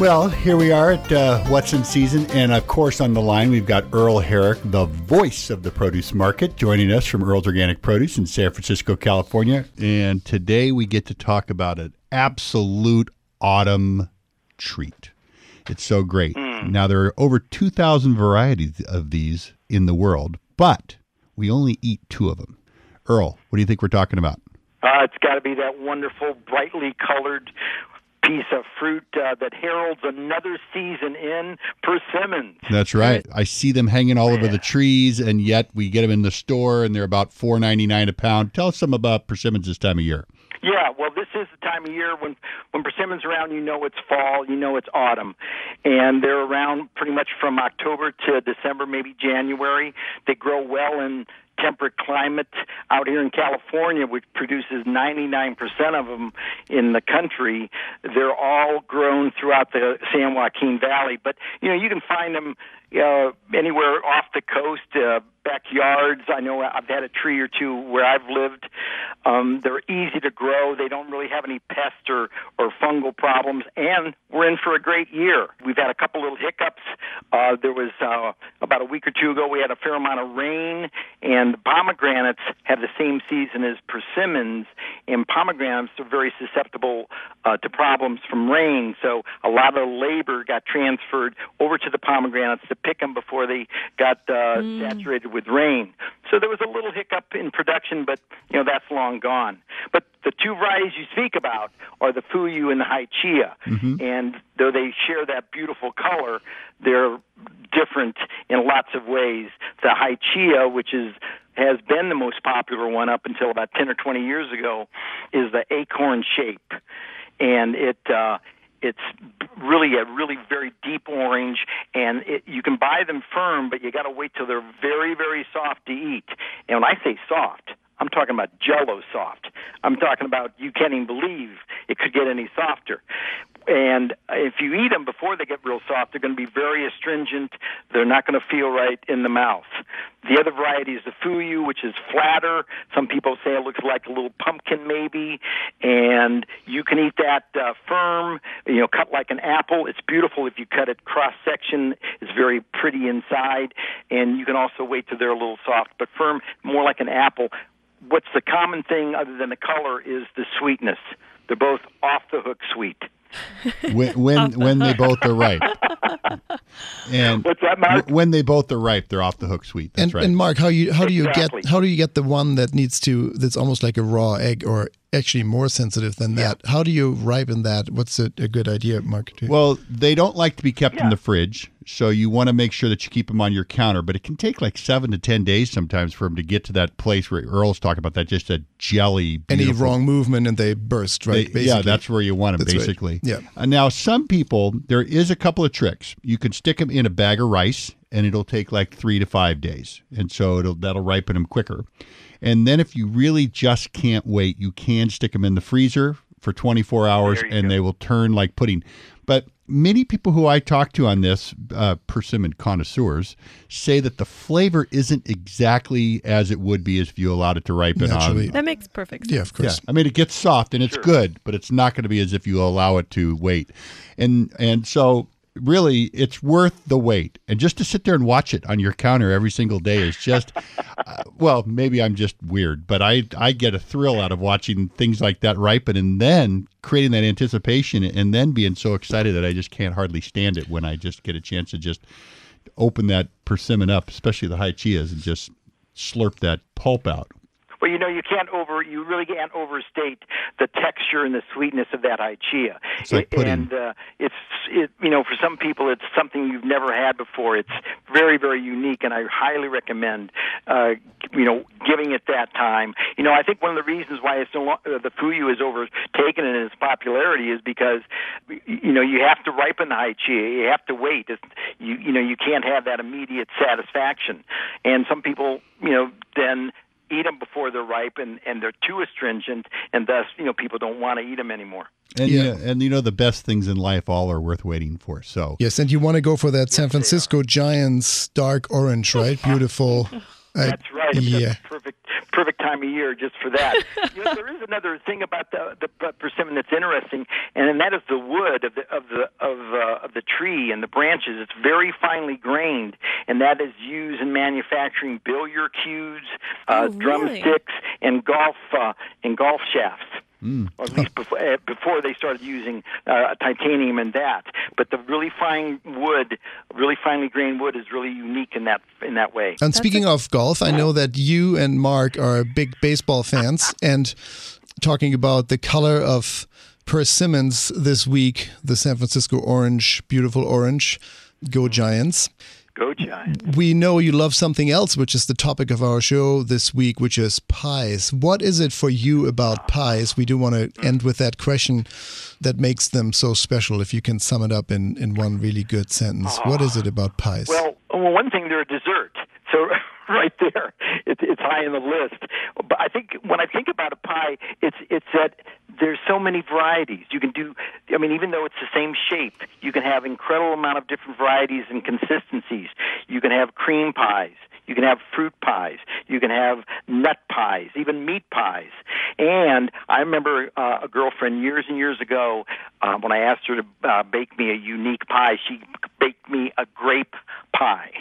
Well, here we are at What's in Season, and of course on the line we've got Earl Herrick, the voice of the produce market, joining us from Earl's Organic Produce in San Francisco, California. And today we get to talk about an absolute autumn treat. It's so great. Now there are over 2,000 varieties of these in the world, but we only eat two of them. Earl, what do you think we're talking about? It's got to be that wonderful, brightly colored piece of fruit that heralds another season in persimmons. That's right. I see them hanging all over the trees, and yet we get them in the store, and they're about $4.99 a pound. Tell us some about persimmons this time of year. Yeah, well, this is the time of year when persimmons are around, it's fall, it's autumn. And they're around pretty much from October to December, maybe January. They grow well in temperate climate out here in California, which produces 99% of them in the country. They're all grown throughout the San Joaquin Valley, but you can find them anywhere off the coast, backyards. I know I've had a tree or two where I've lived. They're easy to grow. They don't really have any pest or fungal problems, and we're in for a great year. We've had a couple little hiccups. There was about a week or two ago, we had a fair amount of rain, and pomegranates have the same season as persimmons, and pomegranates are very susceptible to problems from rain, so a lot of labor got transferred over to the pomegranates to pick them before they got saturated with rain. So there was a little hiccup in production, but you know that's long gone. But the two varieties you speak about are the Fuyu and the High Chia, and though they share that beautiful color, they're different in lots of ways. The High Chia, which has been the most popular one up until about 10 or 20 years ago, is the acorn shape, and it's really very deep orange, and you can buy them firm, but you got to wait till they're very, very soft to eat. And when I say soft, I'm talking about Jell-O soft. I'm talking about you can't even believe it could get any softer. And if you eat them before they get real soft, they're going to be very astringent. They're not going to feel right in the mouth. The other variety is the Fuyu, which is flatter. Some people say it looks like a little pumpkin maybe. And you can eat that firm, cut like an apple. It's beautiful if you cut it cross-section. It's very pretty inside. And you can also wait till they're a little soft, but firm, more like an apple. What's the common thing other than the color is the sweetness. They're both off-the-hook sweet. When they both are ripe, and what's that, Mark? When they both are ripe, they're off the hook sweet. That's right. And Mark, how do you get the one that that's almost like a raw egg, or actually more sensitive than that? How do you ripen that? What's a good idea, Mark? Well, they don't like to be kept in the fridge, so you want to make sure that you keep them on your counter. But it can take like 7 to 10 days sometimes for them to get to that place where Earl's talking about that, just a jelly. Any wrong movement and they burst, right? Yeah, that's where you want them, basically. Right. Yeah. Now, some people, there is a couple of tricks. You can stick them in a bag of rice, and it'll take like 3 to 5 days. And so that'll ripen them quicker. And then if you really just can't wait, you can stick them in the freezer for 24 hours, and they will turn like pudding. But many people who I talk to on this, persimmon connoisseurs, say that the flavor isn't exactly as it would be if you allowed it to ripen. Naturally. That makes perfect sense. Yeah, of course. Yeah. I mean, it gets soft and it's good, but it's not going to be as if you allow it to wait. And so really, it's worth the wait. And just to sit there and watch it on your counter every single day is just, well, maybe I'm just weird, but I get a thrill out of watching things like that ripen and then creating that anticipation and then being so excited that I just can't hardly stand it when I just get a chance to just open that persimmon up, especially the High Chias, and just slurp that pulp out. Well, you really can't overstate the texture and the sweetness of that High Chia. It's like pudding. And for some people, it's something you've never had before. It's very, very unique, and I highly recommend, giving it that time. I think one of the reasons why it's the Fuyu is overtaken in its popularity is because, you have to ripen the High Chia. You have to wait. You can't have that immediate satisfaction. And some people, then eat them before they're ripe, and they're too astringent, and thus, people don't want to eat them anymore. And, the best things in life all are worth waiting for, so. Yes, and you want to go for that San Francisco Giants dark orange, right? Beautiful. That's right. It's perfect time of year just for that. There is another thing about the persimmon that's interesting, and that is the wood of the tree and the branches. It's very finely grained, and that is used in manufacturing billiard cues, drumsticks, and golf shafts. Or at least before they started using titanium and that. But the really finely grained wood is really unique in that way. And speaking of golf, I know that you and Mark are big baseball fans, and talking about the color of persimmons this week, the San Francisco orange, beautiful orange, go Giants. Go Giants. We know you love something else, which is the topic of our show this week, which is pies. What is it for you about pies? We do want to end with that question that makes them so special, if you can sum it up in one really good sentence. What is it about pies? Well, one thing, they're a dessert. So right there, it's high on the list. But I think when I think about a pie, it's that there's so many varieties. You can do, I mean, even though it's the same shape, you can have incredible amount of different varieties and consistencies. You can have cream pies. You can have fruit pies. You can have nut pies, even meat pies. And I remember a girlfriend years and years ago, when I asked her to bake me a unique pie, she baked me a grape pie.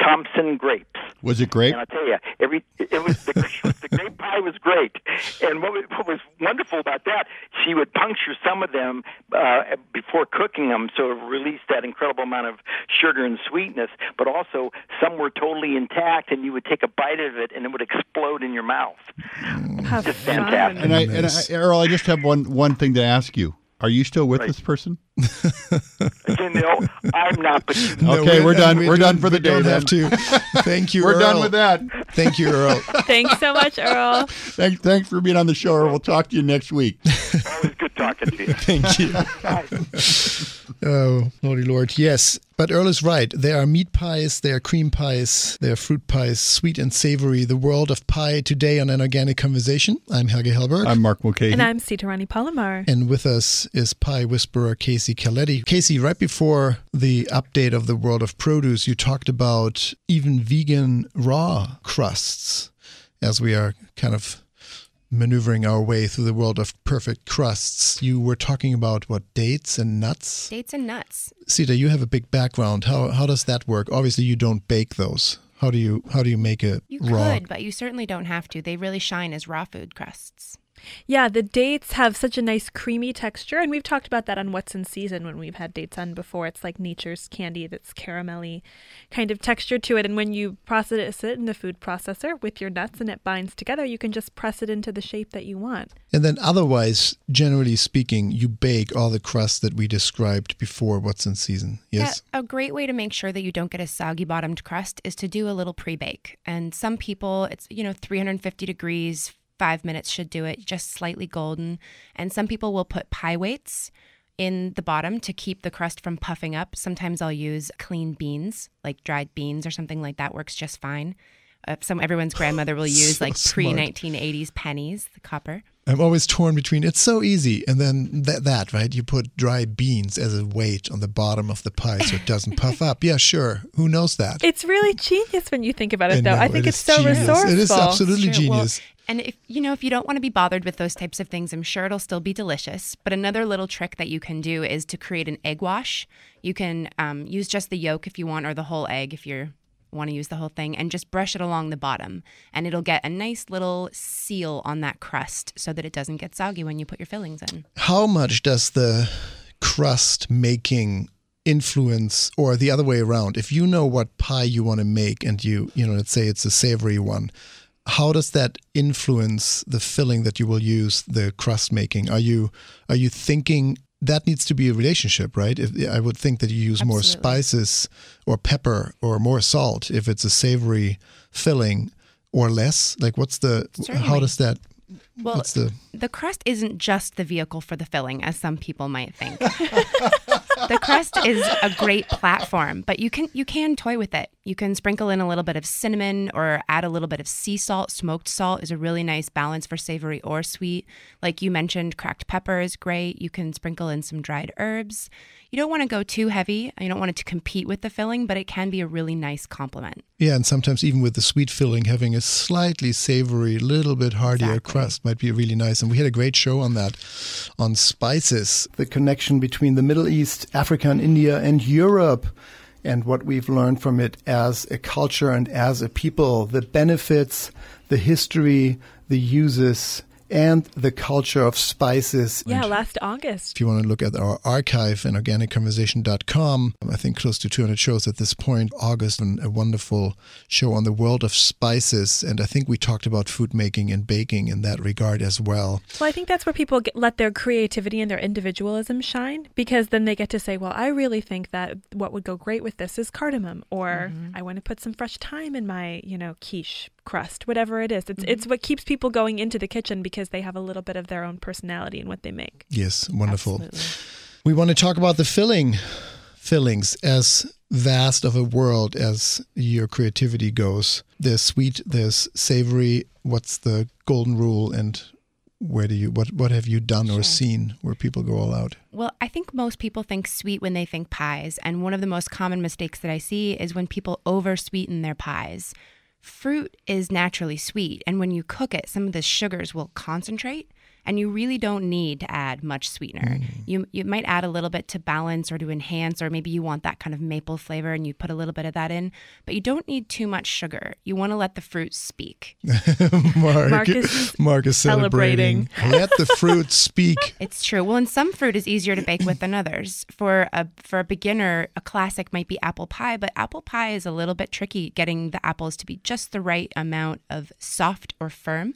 Thompson grapes. Was it grape? And I tell you, the grape pie was great. And what was wonderful about that, she would puncture some of them before cooking them, so it released that incredible amount of sugar and sweetness. But also, some were totally intact, and you would take a bite of it, and it would explode in your mouth. How just fun. Fantastic. And Earl, I just have one thing to ask you. Are you still with this person? No, I'm not. But okay, we're done. We're done for the day. Then. Thank you, Earl. We're done with that. Thank you, Earl. Thanks so much, Earl. Thanks for being on the show, Earl. We'll talk to you next week. Always good talking to you. Thank you. Oh, Lordy Lord. Yes. But Earl is right. There are meat pies, there are cream pies, there are fruit pies, sweet and savory. The world of pie today on An Organic Conversation. I'm Helge Hellberg. I'm Mark Mulcahy. And I'm Sitarani Palomar. And with us is pie whisperer Kasey Caletti. Kasey, right before the update of the world of produce, you talked about even vegan raw crusts as we are kind of maneuvering our way through the world of perfect crusts. You were talking about, what, dates and nuts? Dates and nuts. Sita, you have a big background. How does that work? Obviously, you don't bake those. How do you make it raw? You could, but you certainly don't have to. They really shine as raw food crusts. Yeah, the dates have such a nice creamy texture, and we've talked about that on What's in Season when we've had dates on before. It's like nature's candy that's caramelly kind of texture to it, and when you process it in the food processor with your nuts and it binds together, you can just press it into the shape that you want. And then otherwise, generally speaking, you bake all the crusts that we described before What's in Season, yes? Yeah, a great way to make sure that you don't get a soggy-bottomed crust is to do a little pre-bake. And some people, it's 350 degrees, 5 minutes should do it, just slightly golden. And some people will put pie weights in the bottom to keep the crust from puffing up. Sometimes I'll use clean beans, like dried beans or something like that works just fine. Everyone's grandmother will use pre-1980s pennies, the copper. I'm always torn between, it's so easy, and then that, right? You put dry beans as a weight on the bottom of the pie so it doesn't puff up. Yeah, sure. Who knows that? It's really genius when you think about it, though. I think it's so genius. Resourceful. It is absolutely genius. Well, and if you don't want to be bothered with those types of things, I'm sure it'll still be delicious. But another little trick that you can do is to create an egg wash. You can use just the yolk if you want, or the whole egg if you want to use the whole thing, and just brush it along the bottom. And it'll get a nice little seal on that crust so that it doesn't get soggy when you put your fillings in. How much does the crust making influence, or the other way around? If you know what pie you want to make and you let's say it's a savory one, how does that influence the filling that you will use, the crust making? Are you thinking that needs to be a relationship, right? I would think that you use more spices or pepper or more salt if it's a savory filling, or less. Like, how does that? Well, the crust isn't just the vehicle for the filling, as some people might think. The crust is a great platform, but you can toy with it. You can sprinkle in a little bit of cinnamon or add a little bit of sea salt. Smoked salt is a really nice balance for savory or sweet. Like you mentioned, cracked pepper is great. You can sprinkle in some dried herbs. You don't want to go too heavy. You don't want it to compete with the filling, but it can be a really nice complement. Yeah, and sometimes even with the sweet filling, having a slightly savory, little bit heartier crust might be really nice. And we had a great show on that, on spices. The connection between the Middle East, Africa and India and Europe, and what we've learned from it as a culture and as a people, the benefits, the history, the uses, and the culture of spices. Yeah, last August. If you want to look at our archive in organicconversation.com, I think close to 200 shows at this point. August, and a wonderful show on the world of spices. And I think we talked about food making and baking in that regard as well. Well, I think that's where people let their creativity and their individualism shine, because then they get to say, well, I really think that what would go great with this is cardamom, or I want to put some fresh thyme in my, quiche crust, whatever it is. It's what keeps people going into the kitchen, because they have a little bit of their own personality in what they make. Yes, wonderful. Absolutely. We want to talk about the fillings, as vast of a world as your creativity goes. There's sweet, there's savory. What's the golden rule, and where do you, what have you done or seen where people go all out? Well, I think most people think sweet when they think pies. And one of the most common mistakes that I see is when people over-sweeten their pies. Fruit is naturally sweet. And when you cook it, some of the sugars will concentrate. And you really don't need to add much sweetener. Mm. You might add a little bit to balance or to enhance, or maybe you want that kind of maple flavor and you put a little bit of that in. But you don't need too much sugar. You want to let the fruit speak. Mark is celebrating. Let the fruit speak. It's true. Well, and some fruit is easier to bake with than others. For a beginner, a classic might be apple pie, but apple pie is a little bit tricky getting the apples to be just the right amount of soft or firm,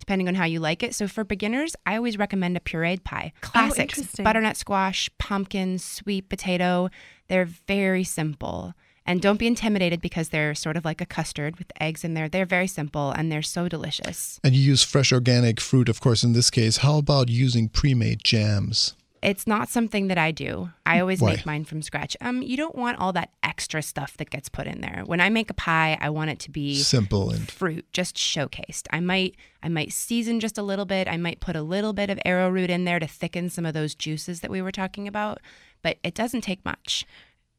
depending on how you like it. So for beginners, I always recommend a pureed pie. Classics, butternut squash, pumpkin, sweet potato. They're very simple. And don't be intimidated because they're sort of like a custard with eggs in there. They're very simple and they're so delicious. And you use fresh organic fruit, of course, in this case. How about using pre-made jams? It's not something that I do. I always make mine from scratch. You don't want all that extra stuff that gets put in there. When I make a pie, I want it to be simple and fruit, just showcased. I might season just a little bit. I might put a little bit of arrowroot in there to thicken some of those juices that we were talking about, but it doesn't take much.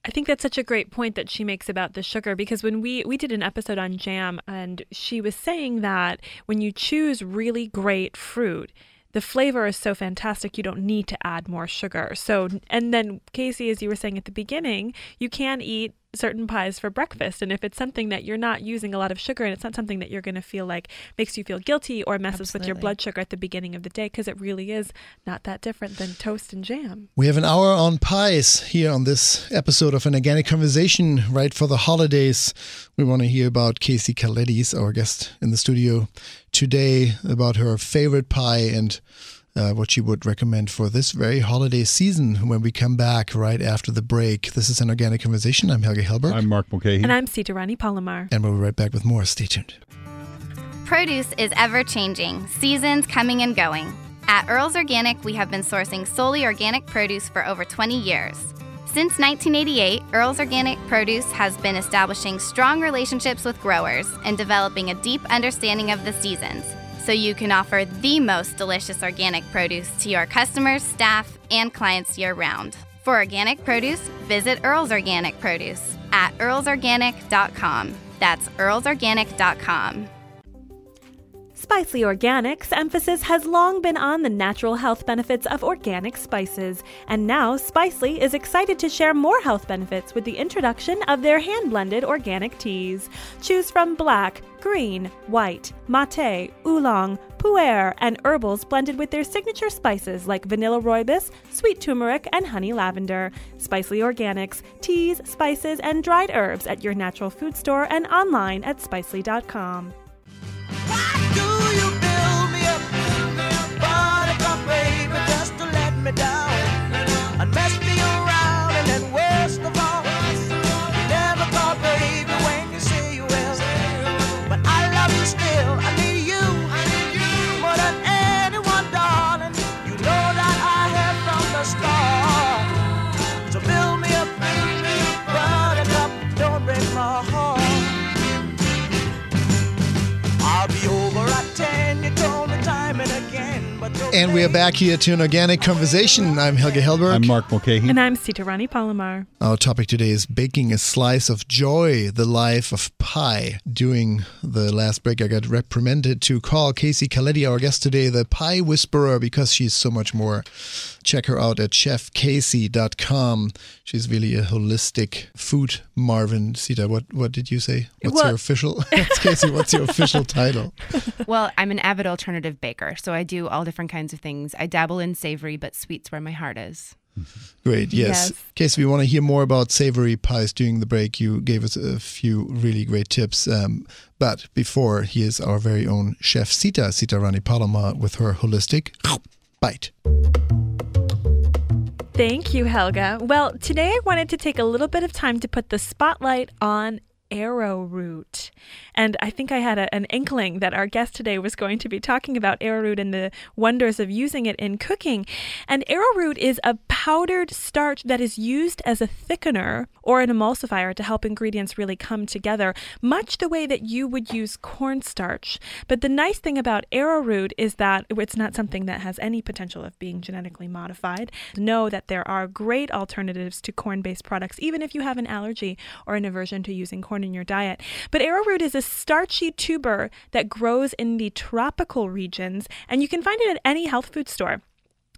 I think that's such a great point that she makes about the sugar, because when we did an episode on jam, and she was saying that when you choose really great fruit, the flavor is so fantastic, you don't need to add more sugar. So, and then Kasey, as you were saying at the beginning, you can eat certain pies for breakfast. And if it's something that you're not using a lot of sugar and it's not something that you're going to feel like makes you feel guilty or messes with your blood sugar at the beginning of the day, because it really is not that different than toast and jam. We have an hour on pies here on this episode of An Organic Conversation, right for the holidays. We want to hear about Kasey Caletti, our guest in the studio today, about her favorite pie and what she would recommend for this very holiday season when we come back right after the break. This is An Organic Conversation. I'm Helge Hellberg. I'm Mark Mulcahy. And I'm Sitarani Palomar. And we'll be right back with more. Stay tuned. Produce is ever-changing, seasons coming and going. At Earl's Organic, we have been sourcing solely organic produce for over 20 years. Since 1988, Earl's Organic Produce has been establishing strong relationships with growers and developing a deep understanding of the seasons, so you can offer the most delicious organic produce to your customers, staff, and clients year-round. For organic produce, visit Earl's Organic Produce at earlsorganic.com. That's earlsorganic.com. Spicely Organics' emphasis has long been on the natural health benefits of organic spices, and now Spicely is excited to share more health benefits with the introduction of their hand-blended organic teas. Choose from black, green, white, mate, oolong, pu'er, and herbals blended with their signature spices like vanilla rooibos, sweet turmeric, and honey lavender. Spicely Organics, teas, spices, and dried herbs at your natural food store and online at spicely.com. And we are back here to An Organic Conversation. I'm Helge Hellberg. I'm Mark Mulcahy. And I'm Sitarani Palomar. Our topic today is baking a slice of joy, the life of pie. During the last break, I got reprimanded to call Kasey Caletti, our guest today, the pie whisperer, because she's so much more. Check her out at ChefKasey.com. She's really a holistic food Marvin. Sita, what did you say? Your official? Kasey, what's your official title? Well, I'm an avid alternative baker, so I do all different kinds of things. I dabble in savory, but sweet's where my heart is. Great, yes. Kasey, we want to hear more about savory pies during the break. You gave us a few really great tips. But before, here's our very own chef Sitarani Palomar with her holistic bite. Thank you, Helge. Well, today I wanted to take a little bit of time to put the spotlight on arrowroot. And I think I had an inkling that our guest today was going to be talking about arrowroot and the wonders of using it in cooking. And arrowroot is a powdered starch that is used as a thickener or an emulsifier to help ingredients really come together, much the way that you would use cornstarch. But the nice thing about arrowroot is that it's not something that has any potential of being genetically modified. Know that there are great alternatives to corn-based products, even if you have an allergy or an aversion to using corn in your diet. But arrowroot is a starchy tuber that grows in the tropical regions, and you can find it at any health food store.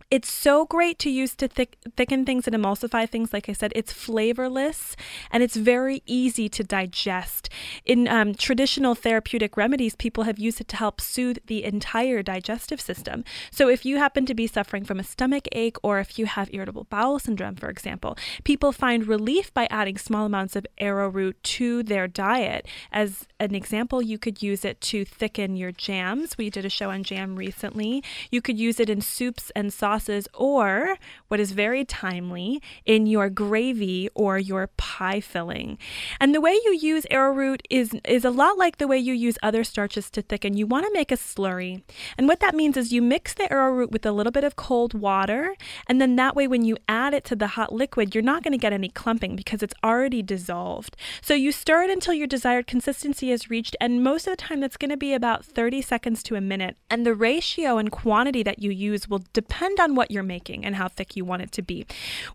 It's so great to use to thicken things and emulsify things. Like I said, it's flavorless and it's very easy to digest. In traditional therapeutic remedies, people have used it to help soothe the entire digestive system. So if you happen to be suffering from a stomach ache or if you have irritable bowel syndrome, for example, people find relief by adding small amounts of arrowroot to their diet. As an example, you could use it to thicken your jams. We did a show on jam recently. You could use it in soups and sauces, or, what is very timely, in your gravy or your pie filling. And the way you use arrowroot is a lot like the way you use other starches to thicken. You want to make a slurry. And what that means is you mix the arrowroot with a little bit of cold water, and then that way when you add it to the hot liquid, you're not going to get any clumping because it's already dissolved. So you stir it until your desired consistency is reached, and most of the time that's going to be about 30 seconds to a minute. And the ratio and quantity that you use will depend on what you're making and how thick you want it to be.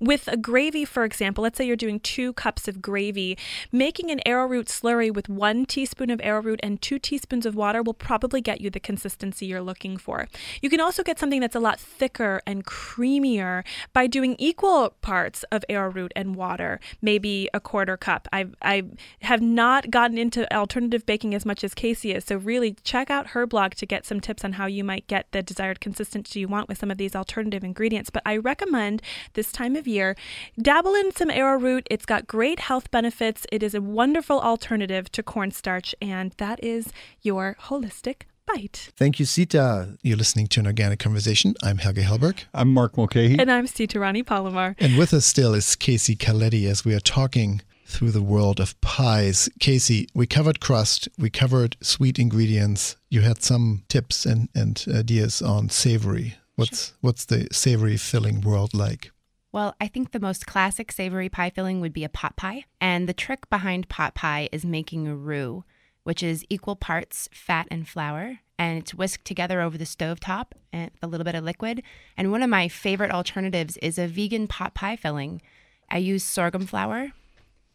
With a gravy, for example, let's say you're doing 2 cups of gravy, making an arrowroot slurry with 1 teaspoon of arrowroot and 2 teaspoons of water will probably get you the consistency you're looking for. You can also get something that's a lot thicker and creamier by doing equal parts of arrowroot and water, maybe a 1/4 cup. I have not gotten into alternative baking as much as Kasey is, so really check out her blog to get some tips on how you might get the desired consistency you want with some of these alternative ingredients. But I recommend this time of year, dabble in some arrowroot. It's got great health benefits. It is a wonderful alternative to cornstarch, and that is your holistic bite. Thank you, Sita. You're listening to An Organic Conversation. I'm Helge Hellberg. I'm Mark Mulcahy. And I'm Sitarani Palomar. And with us still is Kasey Caletti as we are talking through the world of pies. Kasey, we covered crust, we covered sweet ingredients. You had some tips and ideas on savory. What's the savory filling world like? Well, I think the most classic savory pie filling would be a pot pie. And the trick behind pot pie is making a roux, which is equal parts fat and flour. And it's whisked together over the stovetop and a little bit of liquid. And one of my favorite alternatives is a vegan pot pie filling. I use sorghum flour.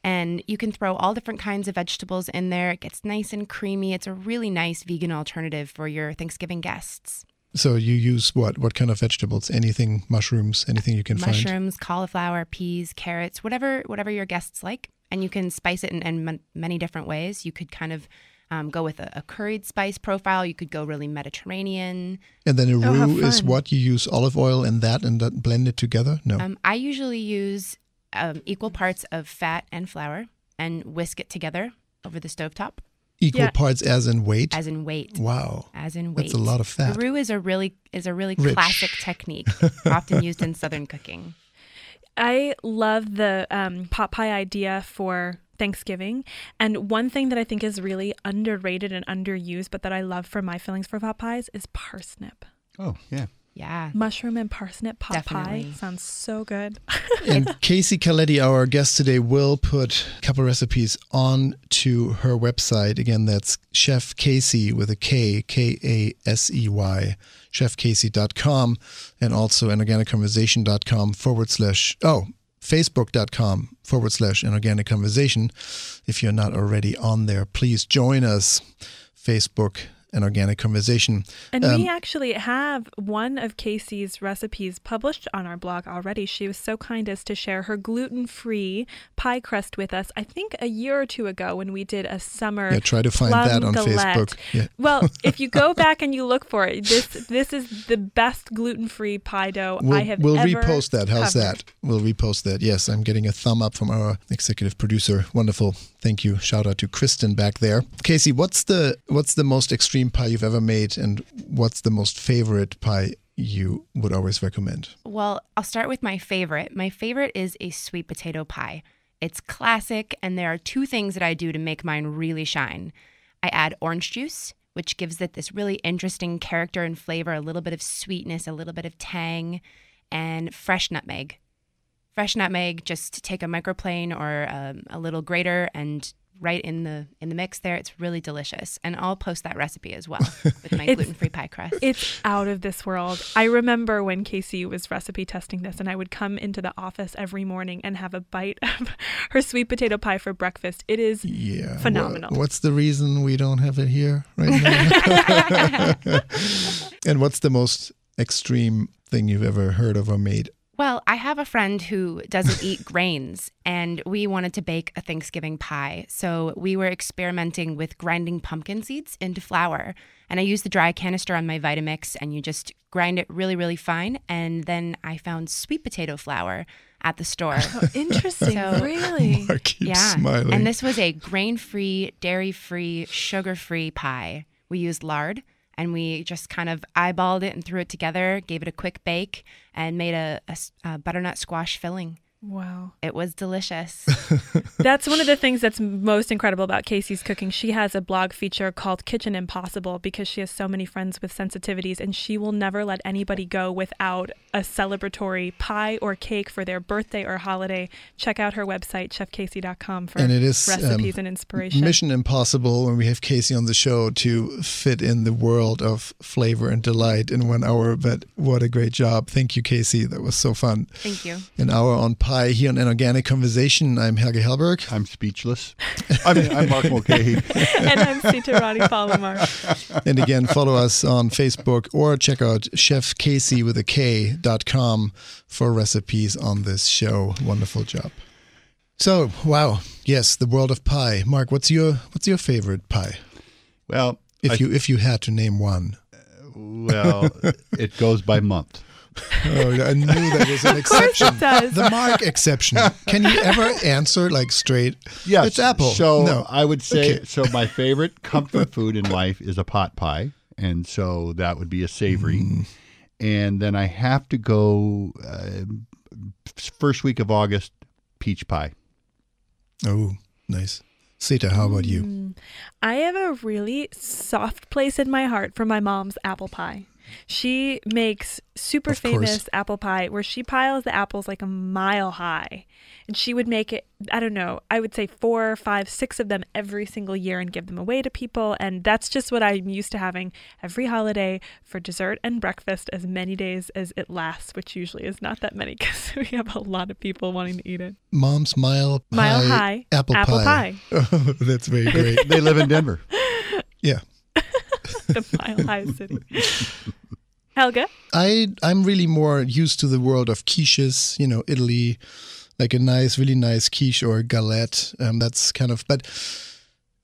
And you can throw all different kinds of vegetables in there. It gets nice and creamy. It's a really nice vegan alternative for your Thanksgiving guests. So you use what? What kind of vegetables? Anything, mushrooms, anything you can find? Mushrooms, cauliflower, peas, carrots, whatever your guests like. And you can spice it in many different ways. You could kind of go with a curried spice profile. You could go really Mediterranean. And then a roux is what? You use olive oil and that blend it together? No. I usually use equal parts of fat and flour and whisk it together over the stovetop. Equal parts as in weight? As in weight. Wow. As in weight. That's a lot of fat. The roux is a really rich, classic technique, often used in Southern cooking. I love the pot pie idea for Thanksgiving. And one thing that I think is really underrated and underused, but that I love for my fillings for pot pies is parsnip. Oh, yeah. Yeah. Mushroom and parsnip pot pie. Sounds so good. And Kasey Caletti, our guest today, will put a couple recipes on to her website. Again, that's Chef Kasey with a K, Kasey, ChefKasey.com, and also Facebook.com/AnorganicConversation. If you're not already on there, please join us. Facebook. An Organic Conversation. And we actually have one of Kasey's recipes published on our blog already. She was so kind as to share her gluten-free pie crust with us, I think a year or two ago when we did a summer try to find that on galette. Facebook. Yeah. Well, if you go back and you look for it, this is the best gluten-free pie dough I have ever repost that. How's covered. That? We'll repost that. Yes, I'm getting a thumb up from our executive producer. Wonderful. Thank you. Shout out to Kristen back there. Kasey, what's the most extreme pie you've ever made, and what's the most favorite pie you would always recommend? Well, I'll start with my favorite. My favorite is a sweet potato pie. It's classic, and there are two things that I do to make mine really shine. I add orange juice, which gives it this really interesting character and flavor, a little bit of sweetness, a little bit of tang, and fresh nutmeg. Fresh nutmeg, just take a microplane or a little grater and right in the mix there. It's really delicious. And I'll post that recipe as well with my gluten-free pie crust. It's out of this world. I remember when Kasey was recipe testing this, and I would come into the office every morning and have a bite of her sweet potato pie for breakfast. It is phenomenal. What's the reason we don't have it here right now? And what's the most extreme thing you've ever heard of or made? Well, I have a friend who doesn't eat grains, and we wanted to bake a Thanksgiving pie. So we were experimenting with grinding pumpkin seeds into flour. And I used the dry canister on my Vitamix, and you just grind it really, really fine. And then I found sweet potato flour at the store. Oh, interesting. So, really? Mark keeps smiling. And this was a grain-free, dairy-free, sugar-free pie. We used lard. And we just kind of eyeballed it and threw it together, gave it a quick bake, and made a butternut squash filling. Wow. It was delicious. That's one of the things that's most incredible about Kasey's cooking. She has a blog feature called Kitchen Impossible because she has so many friends with sensitivities, and she will never let anybody go without a celebratory pie or cake for their birthday or holiday. Check out her website, ChefKasey.com, for recipes and inspiration. Mission Impossible when we have Kasey on the show to fit in the world of flavor and delight in 1 hour, but what a great job. Thank you, Kasey. That was so fun. Thank you. An hour on pie here on An Organic Conversation. I'm Helge Hellberg. I'm speechless. I'm Mark Mulcahy. And I'm Sitarani Palomar. And again, follow us on Facebook or check out ChefKasey.com for recipes on this show. Wonderful job. So, wow. Yes, the world of pie. Mark, what's your favorite pie? Well, if you had to name one. Well, it goes by month. Oh, I knew that was an exception. Of course it does. The Mark exception. Can you ever answer like straight? Yes. It's apple. So no. I would say, okay. So my favorite comfort food in life is a pot pie. And so that would be a savory. And then I have to go first week of August, peach pie. Oh, nice. Sita, how about you? I have a really soft place in my heart for my mom's apple pie. She makes super famous apple pie where she piles the apples like a mile high. And she would make it, I don't know, I would say 4, 5, 6 of them every single year and give them away to people. And that's just what I'm used to having every holiday for dessert and breakfast, as many days as it lasts, which usually is not that many because we have a lot of people wanting to eat it. Mom's mile high apple pie. Oh, that's very great. They live in Denver. Yeah. The Mile High City. Helga? I'm really more used to the world of quiches, you know, Italy, like a really nice quiche or galette. That's kind of, but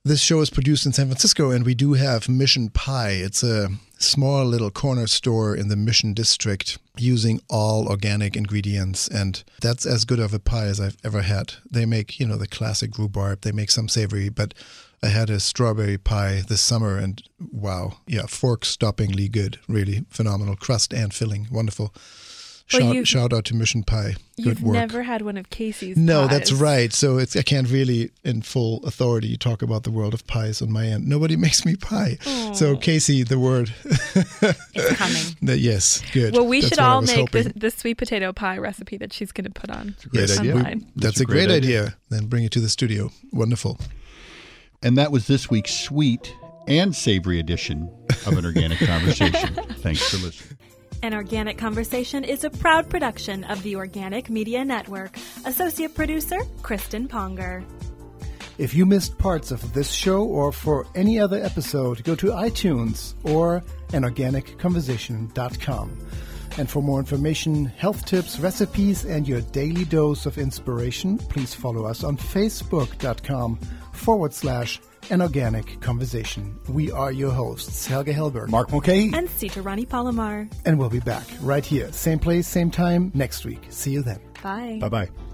this show is produced in San Francisco and we do have Mission Pie. It's a small little corner store in the Mission District using all organic ingredients, and that's as good of a pie as I've ever had. They make, you know, the classic rhubarb, they make some savory, but I had a strawberry pie this summer and wow. Yeah, fork-stoppingly good. Really phenomenal. Crust and filling. Wonderful. Shout out to Mission Pie. Good work. You've never had one of Kasey's pies. No, that's right. So I can't really, in full authority, talk about the world of pies on my end. Nobody makes me pie. Aww. So Kasey, the word. It's coming. Yes, good. Well, we should all make the sweet potato pie recipe that she's going to put on. That's a great idea. Then bring it to the studio. Wonderful. And that was this week's sweet and savory edition of An Organic Conversation. Thanks for listening. An Organic Conversation is a proud production of the Organic Media Network. Associate producer, Kristen Ponger. If you missed parts of this show or for any other episode, go to iTunes or anorganicconversation.com. And for more information, health tips, recipes, and your daily dose of inspiration, please follow us on Facebook.com/An Organic Conversation. We are your hosts, Helge Hellberg, Mark Mulcahy, and Sitarani Palomar. And we'll be back right here, same place, same time next week. See you then. Bye. Bye-bye.